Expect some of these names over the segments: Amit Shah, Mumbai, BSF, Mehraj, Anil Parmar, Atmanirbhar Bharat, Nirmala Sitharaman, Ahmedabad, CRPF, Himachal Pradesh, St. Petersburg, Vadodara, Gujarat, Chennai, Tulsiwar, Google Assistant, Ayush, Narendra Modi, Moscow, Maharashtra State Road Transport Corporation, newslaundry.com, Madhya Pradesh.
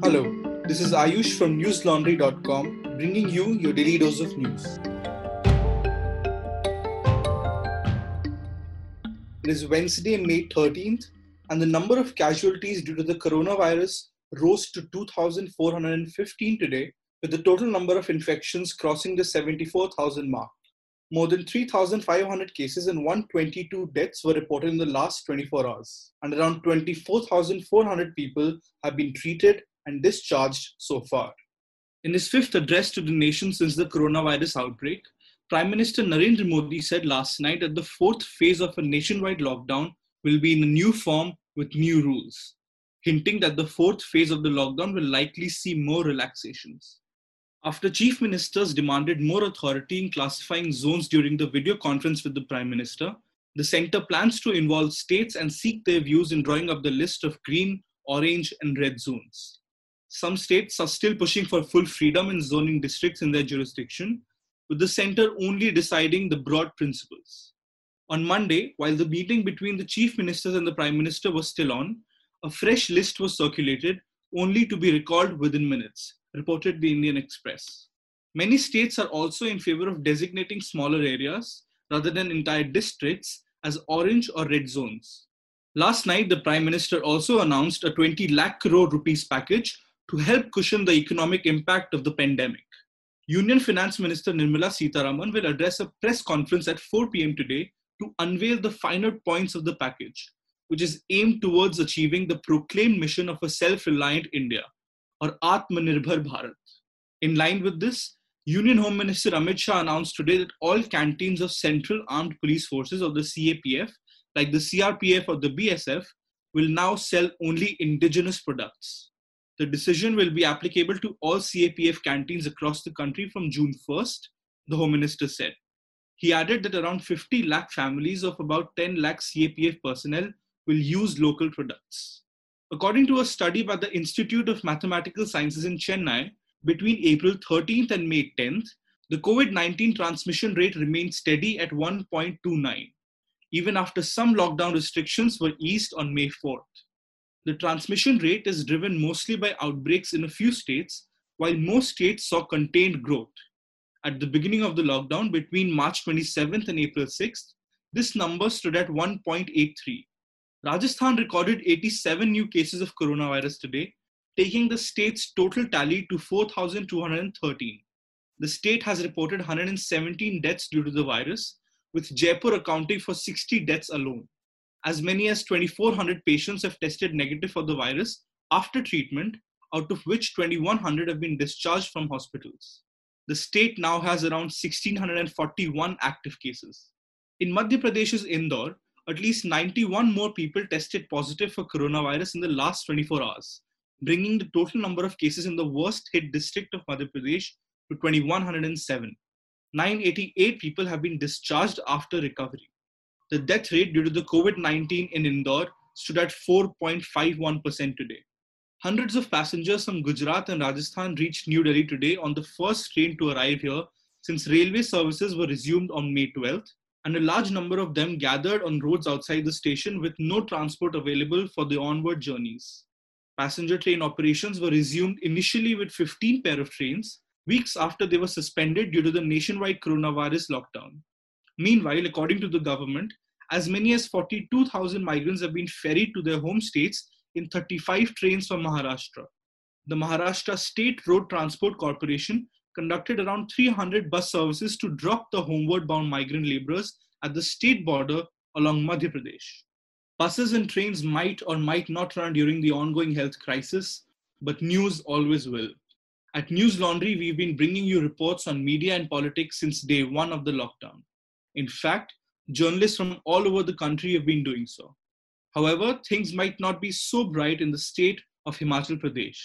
Hello, this is Ayush from newslaundry.com, bringing you your daily dose of news. It is Wednesday, May 13th, and the number of casualties due to the coronavirus rose to 2,415 today, with the total number of infections crossing the 74,000 mark. More than 3,500 cases and 122 deaths were reported in the last 24 hours, and around 24,400 people have been treated and discharged so far. In his fifth address to the nation since the coronavirus outbreak, Prime Minister Narendra Modi said last night that the fourth phase of a nationwide lockdown will be in a new form with new rules, hinting that the fourth phase of the lockdown will likely see more relaxations. After chief ministers demanded more authority in classifying zones during the video conference with the Prime Minister, the centre plans to involve states and seek their views in drawing up the list of green, orange and red zones. Some states are still pushing for full freedom in zoning districts in their jurisdiction, with the centre only deciding the broad principles. On Monday, while the meeting between the chief ministers and the Prime Minister was still on, a fresh list was circulated, only to be recalled within minutes, reported the Indian Express. Many states are also in favor of designating smaller areas rather than entire districts as orange or red zones. Last night, the Prime Minister also announced a 20 lakh crore rupees package to help cushion the economic impact of the pandemic. Union Finance Minister Nirmala Sitharaman will address a press conference at 4 p.m. today to unveil the finer points of the package, which is aimed towards achieving the proclaimed mission of a self-reliant India, or Atmanirbhar Bharat. In line with this, Union Home Minister Amit Shah announced today that all canteens of Central Armed Police Forces of the CAPF, like the CRPF or the BSF, will now sell only indigenous products. The decision will be applicable to all CAPF canteens across the country from June 1st, the Home Minister said. He added that around 50 lakh families of about 10 lakh CAPF personnel will use local products. According to a study by the Institute of Mathematical Sciences in Chennai, between April 13th and May 10th, the COVID-19 transmission rate remained steady at 1.29, even after some lockdown restrictions were eased on May 4th. The transmission rate is driven mostly by outbreaks in a few states, while most states saw contained growth. At the beginning of the lockdown, between March 27th and April 6th, this number stood at 1.83. Rajasthan recorded 87 new cases of coronavirus today, taking the state's total tally to 4,213. The state has reported 117 deaths due to the virus, with Jaipur accounting for 60 deaths alone. As many as 2,400 patients have tested negative for the virus after treatment, out of which 2,100 have been discharged from hospitals. The state now has around 1,641 active cases. In Madhya Pradesh's Indore, at least 91 more people tested positive for coronavirus in the last 24 hours, bringing the total number of cases in the worst hit district of Madhya Pradesh to 2,107. 988 people have been discharged after recovery. The death rate due to the COVID-19 in Indore stood at 4.51% today. Hundreds of passengers from Gujarat and Rajasthan reached New Delhi today on the first train to arrive here since railway services were resumed on May 12th. And a large number of them gathered on roads outside the station with no transport available for the onward journeys. Passenger train operations were resumed initially with 15 pair of trains, weeks after they were suspended due to the nationwide coronavirus lockdown. Meanwhile, according to the government, as many as 42,000 migrants have been ferried to their home states in 35 trains from Maharashtra. The Maharashtra State Road Transport Corporation conducted around 300 bus services to drop the homeward-bound migrant labourers at the state border along Madhya Pradesh. Buses and trains might or might not run during the ongoing health crisis, but news always will. At News Laundry, we've been bringing you reports on media and politics since day one of the lockdown. In fact, journalists from all over the country have been doing so. However, things might not be so bright in the state of Himachal Pradesh.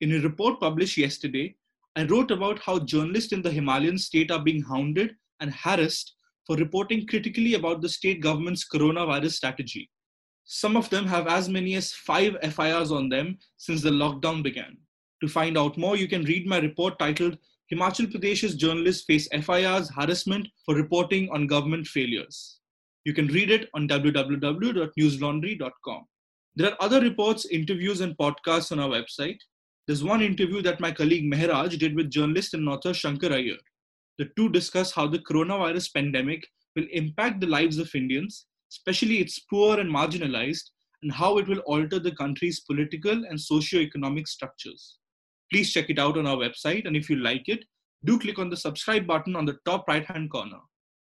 In a report published yesterday, I wrote about how journalists in the Himalayan state are being hounded and harassed for reporting critically about the state government's coronavirus strategy. Some of them have as many as 5 FIRs on them since the lockdown began. To find out more, you can read my report titled Himachal Pradesh's Journalists Face FIRs Harassment for Reporting on Government Failures. You can read it on www.newslaundry.com. There are other reports, interviews and podcasts on our website. There's one interview that my colleague Mehraj did with journalist and author Shankar Ayer. The two discuss how the coronavirus pandemic will impact the lives of Indians, especially its poor and marginalized, and how it will alter the country's political and socio-economic structures. Please check it out on our website, and if you like it, do click on the subscribe button on the top right-hand corner.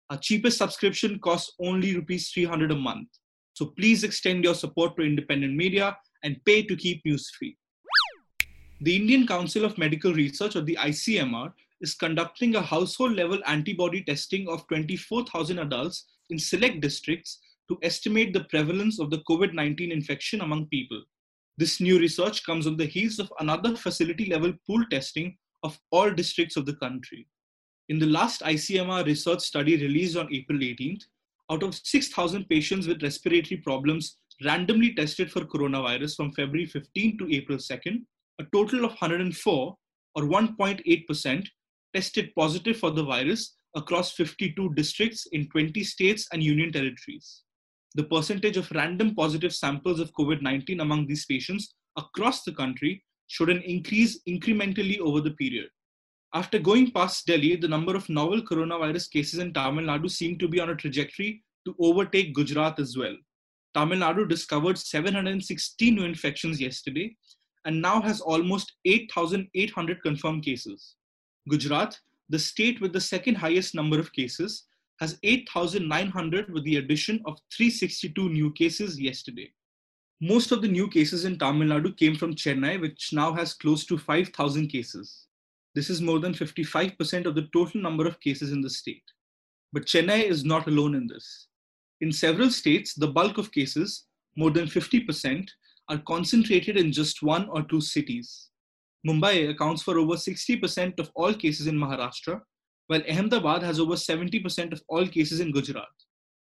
Our cheapest subscription costs only ₹300 a month. So please extend your support to independent media and pay to keep news free. The Indian Council of Medical Research, or the ICMR, is conducting a household-level antibody testing of 24,000 adults in select districts to estimate the prevalence of the COVID-19 infection among people. This new research comes on the heels of another facility-level pool testing of all districts of the country. In the last ICMR research study released on April 18th, out of 6,000 patients with respiratory problems randomly tested for coronavirus from February 15 to April 2nd, a total of 104, or 1.8%, tested positive for the virus across 52 districts in 20 states and union territories. The percentage of random positive samples of COVID-19 among these patients across the country showed an increase incrementally over the period. After going past Delhi, the number of novel coronavirus cases in Tamil Nadu seemed to be on a trajectory to overtake Gujarat as well. Tamil Nadu discovered 716 new infections yesterday and now has almost 8,800 confirmed cases. Gujarat, the state with the second highest number of cases, has 8,900 with the addition of 362 new cases yesterday. Most of the new cases in Tamil Nadu came from Chennai, which now has close to 5,000 cases. This is more than 55% of the total number of cases in the state. But Chennai is not alone in this. In several states, the bulk of cases, more than 50%, are concentrated in just one or two cities. Mumbai accounts for over 60% of all cases in Maharashtra, while Ahmedabad has over 70% of all cases in Gujarat.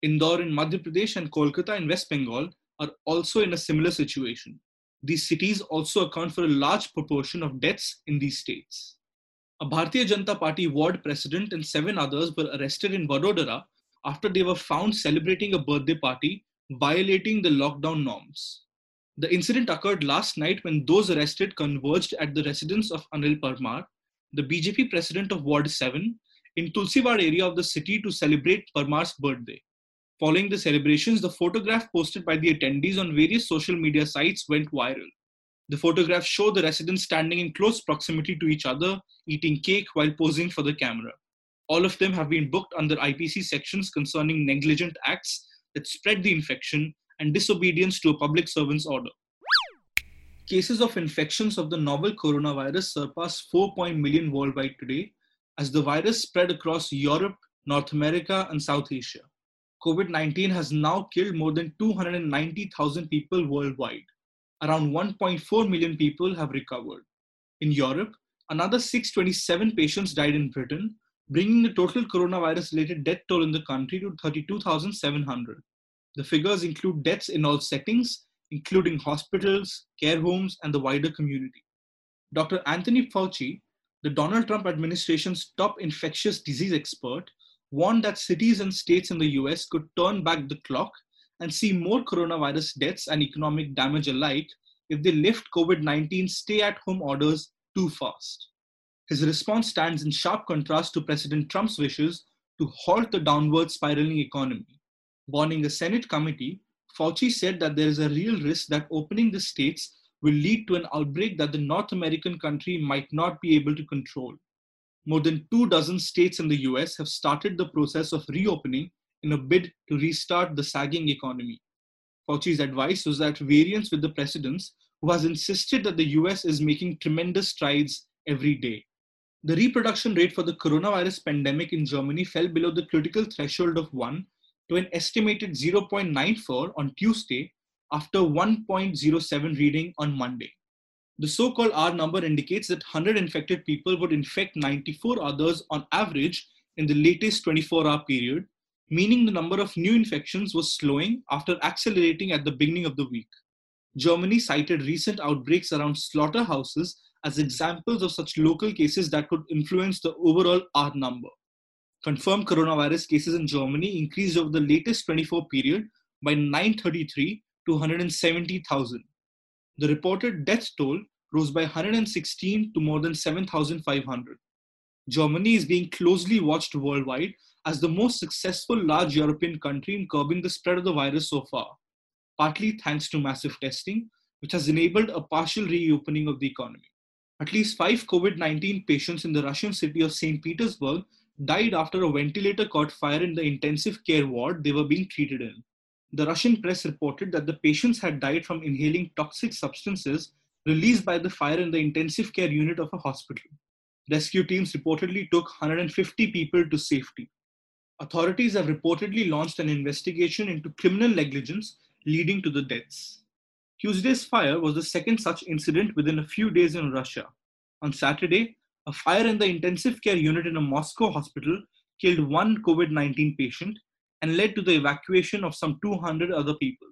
Indore in Madhya Pradesh and Kolkata in West Bengal are also in a similar situation. These cities also account for a large proportion of deaths in these states. A Bharatiya Janta Party ward president and 7 others were arrested in Vadodara after they were found celebrating a birthday party, violating the lockdown norms. The incident occurred last night when those arrested converged at the residence of Anil Parmar, the BJP president of Ward 7, in Tulsiwar area of the city to celebrate Parmar's birthday. Following the celebrations, the photograph posted by the attendees on various social media sites went viral. The photographs show the residents standing in close proximity to each other, eating cake while posing for the camera. All of them have been booked under IPC sections concerning negligent acts that spread the infection and disobedience to a public servant's order. Cases of infections of the novel coronavirus surpassed 4.1 million worldwide today as the virus spread across Europe, North America, and South Asia. COVID-19 has now killed more than 290,000 people worldwide. Around 1.4 million people have recovered. In Europe, another 627 patients died in Britain, bringing the total coronavirus-related death toll in the country to 32,700. The figures include deaths in all settings, including hospitals, care homes, and the wider community. Dr. Anthony Fauci, the Donald Trump administration's top infectious disease expert, warned that cities and states in the US could turn back the clock and see more coronavirus deaths and economic damage alike if they lift COVID-19 stay-at-home orders too fast. His response stands in sharp contrast to President Trump's wishes to halt the downward spiraling economy. Warning a Senate committee, Fauci said that there is a real risk that opening the states will lead to an outbreak that the North American country might not be able to control. More than 24 states in the US have started the process of reopening in a bid to restart the sagging economy. Fauci's advice was at variance with the president's, who has insisted that the US is making tremendous strides every day. The reproduction rate for the coronavirus pandemic in Germany fell below the critical threshold of 1 to an estimated 0.94 on Tuesday after 1.07 reading on Monday. The so-called R number indicates that 100 infected people would infect 94 others on average in the latest 24-hour period, meaning the number of new infections was slowing after accelerating at the beginning of the week. Germany cited recent outbreaks around slaughterhouses as examples of such local cases that could influence the overall R number. Confirmed coronavirus cases in Germany increased over the latest 24 period by 933 to 170,000. The reported death toll rose by 116 to more than 7,500. Germany is being closely watched worldwide as the most successful large European country in curbing the spread of the virus so far, partly thanks to massive testing, which has enabled a partial reopening of the economy. At least 5 COVID-19 patients in the Russian city of St. Petersburg died after a ventilator caught fire in the intensive care ward they were being treated in. The Russian press reported that the patients had died from inhaling toxic substances released by the fire in the intensive care unit of a hospital. Rescue teams reportedly took 150 people to safety. Authorities have reportedly launched an investigation into criminal negligence leading to the deaths. Tuesday's fire was the second such incident within a few days in Russia. On Saturday, a fire in the intensive care unit in a Moscow hospital killed one COVID-19 patient and led to the evacuation of some 200 other people.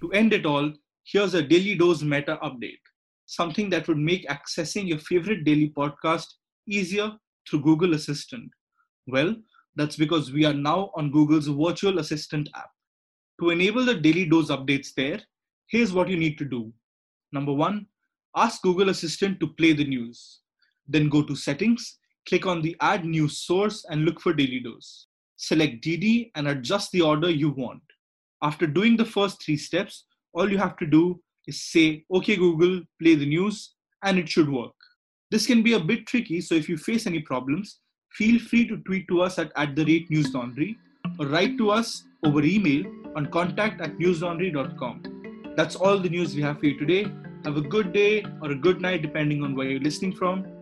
To end it all, here's a Daily Dose Meta update, something that would make accessing your favorite daily podcast easier through Google Assistant. Well, that's because we are now on Google's Virtual Assistant app. To enable the Daily Dose updates there, here's what you need to do. Number 1, ask Google Assistant to play the news. Then go to Settings, click on the Add News Source and look for Daily Dose. Select DD and adjust the order you want. After doing the first 3 steps, all you have to do is say, "Okay Google, play the news," and it should work. This can be a bit tricky, so if you face any problems, feel free to tweet to us at @newslaundry or write to us over email on contact@newslaundry.com. That's all the news we have for you today. Have a good day or a good night depending on where you're listening from.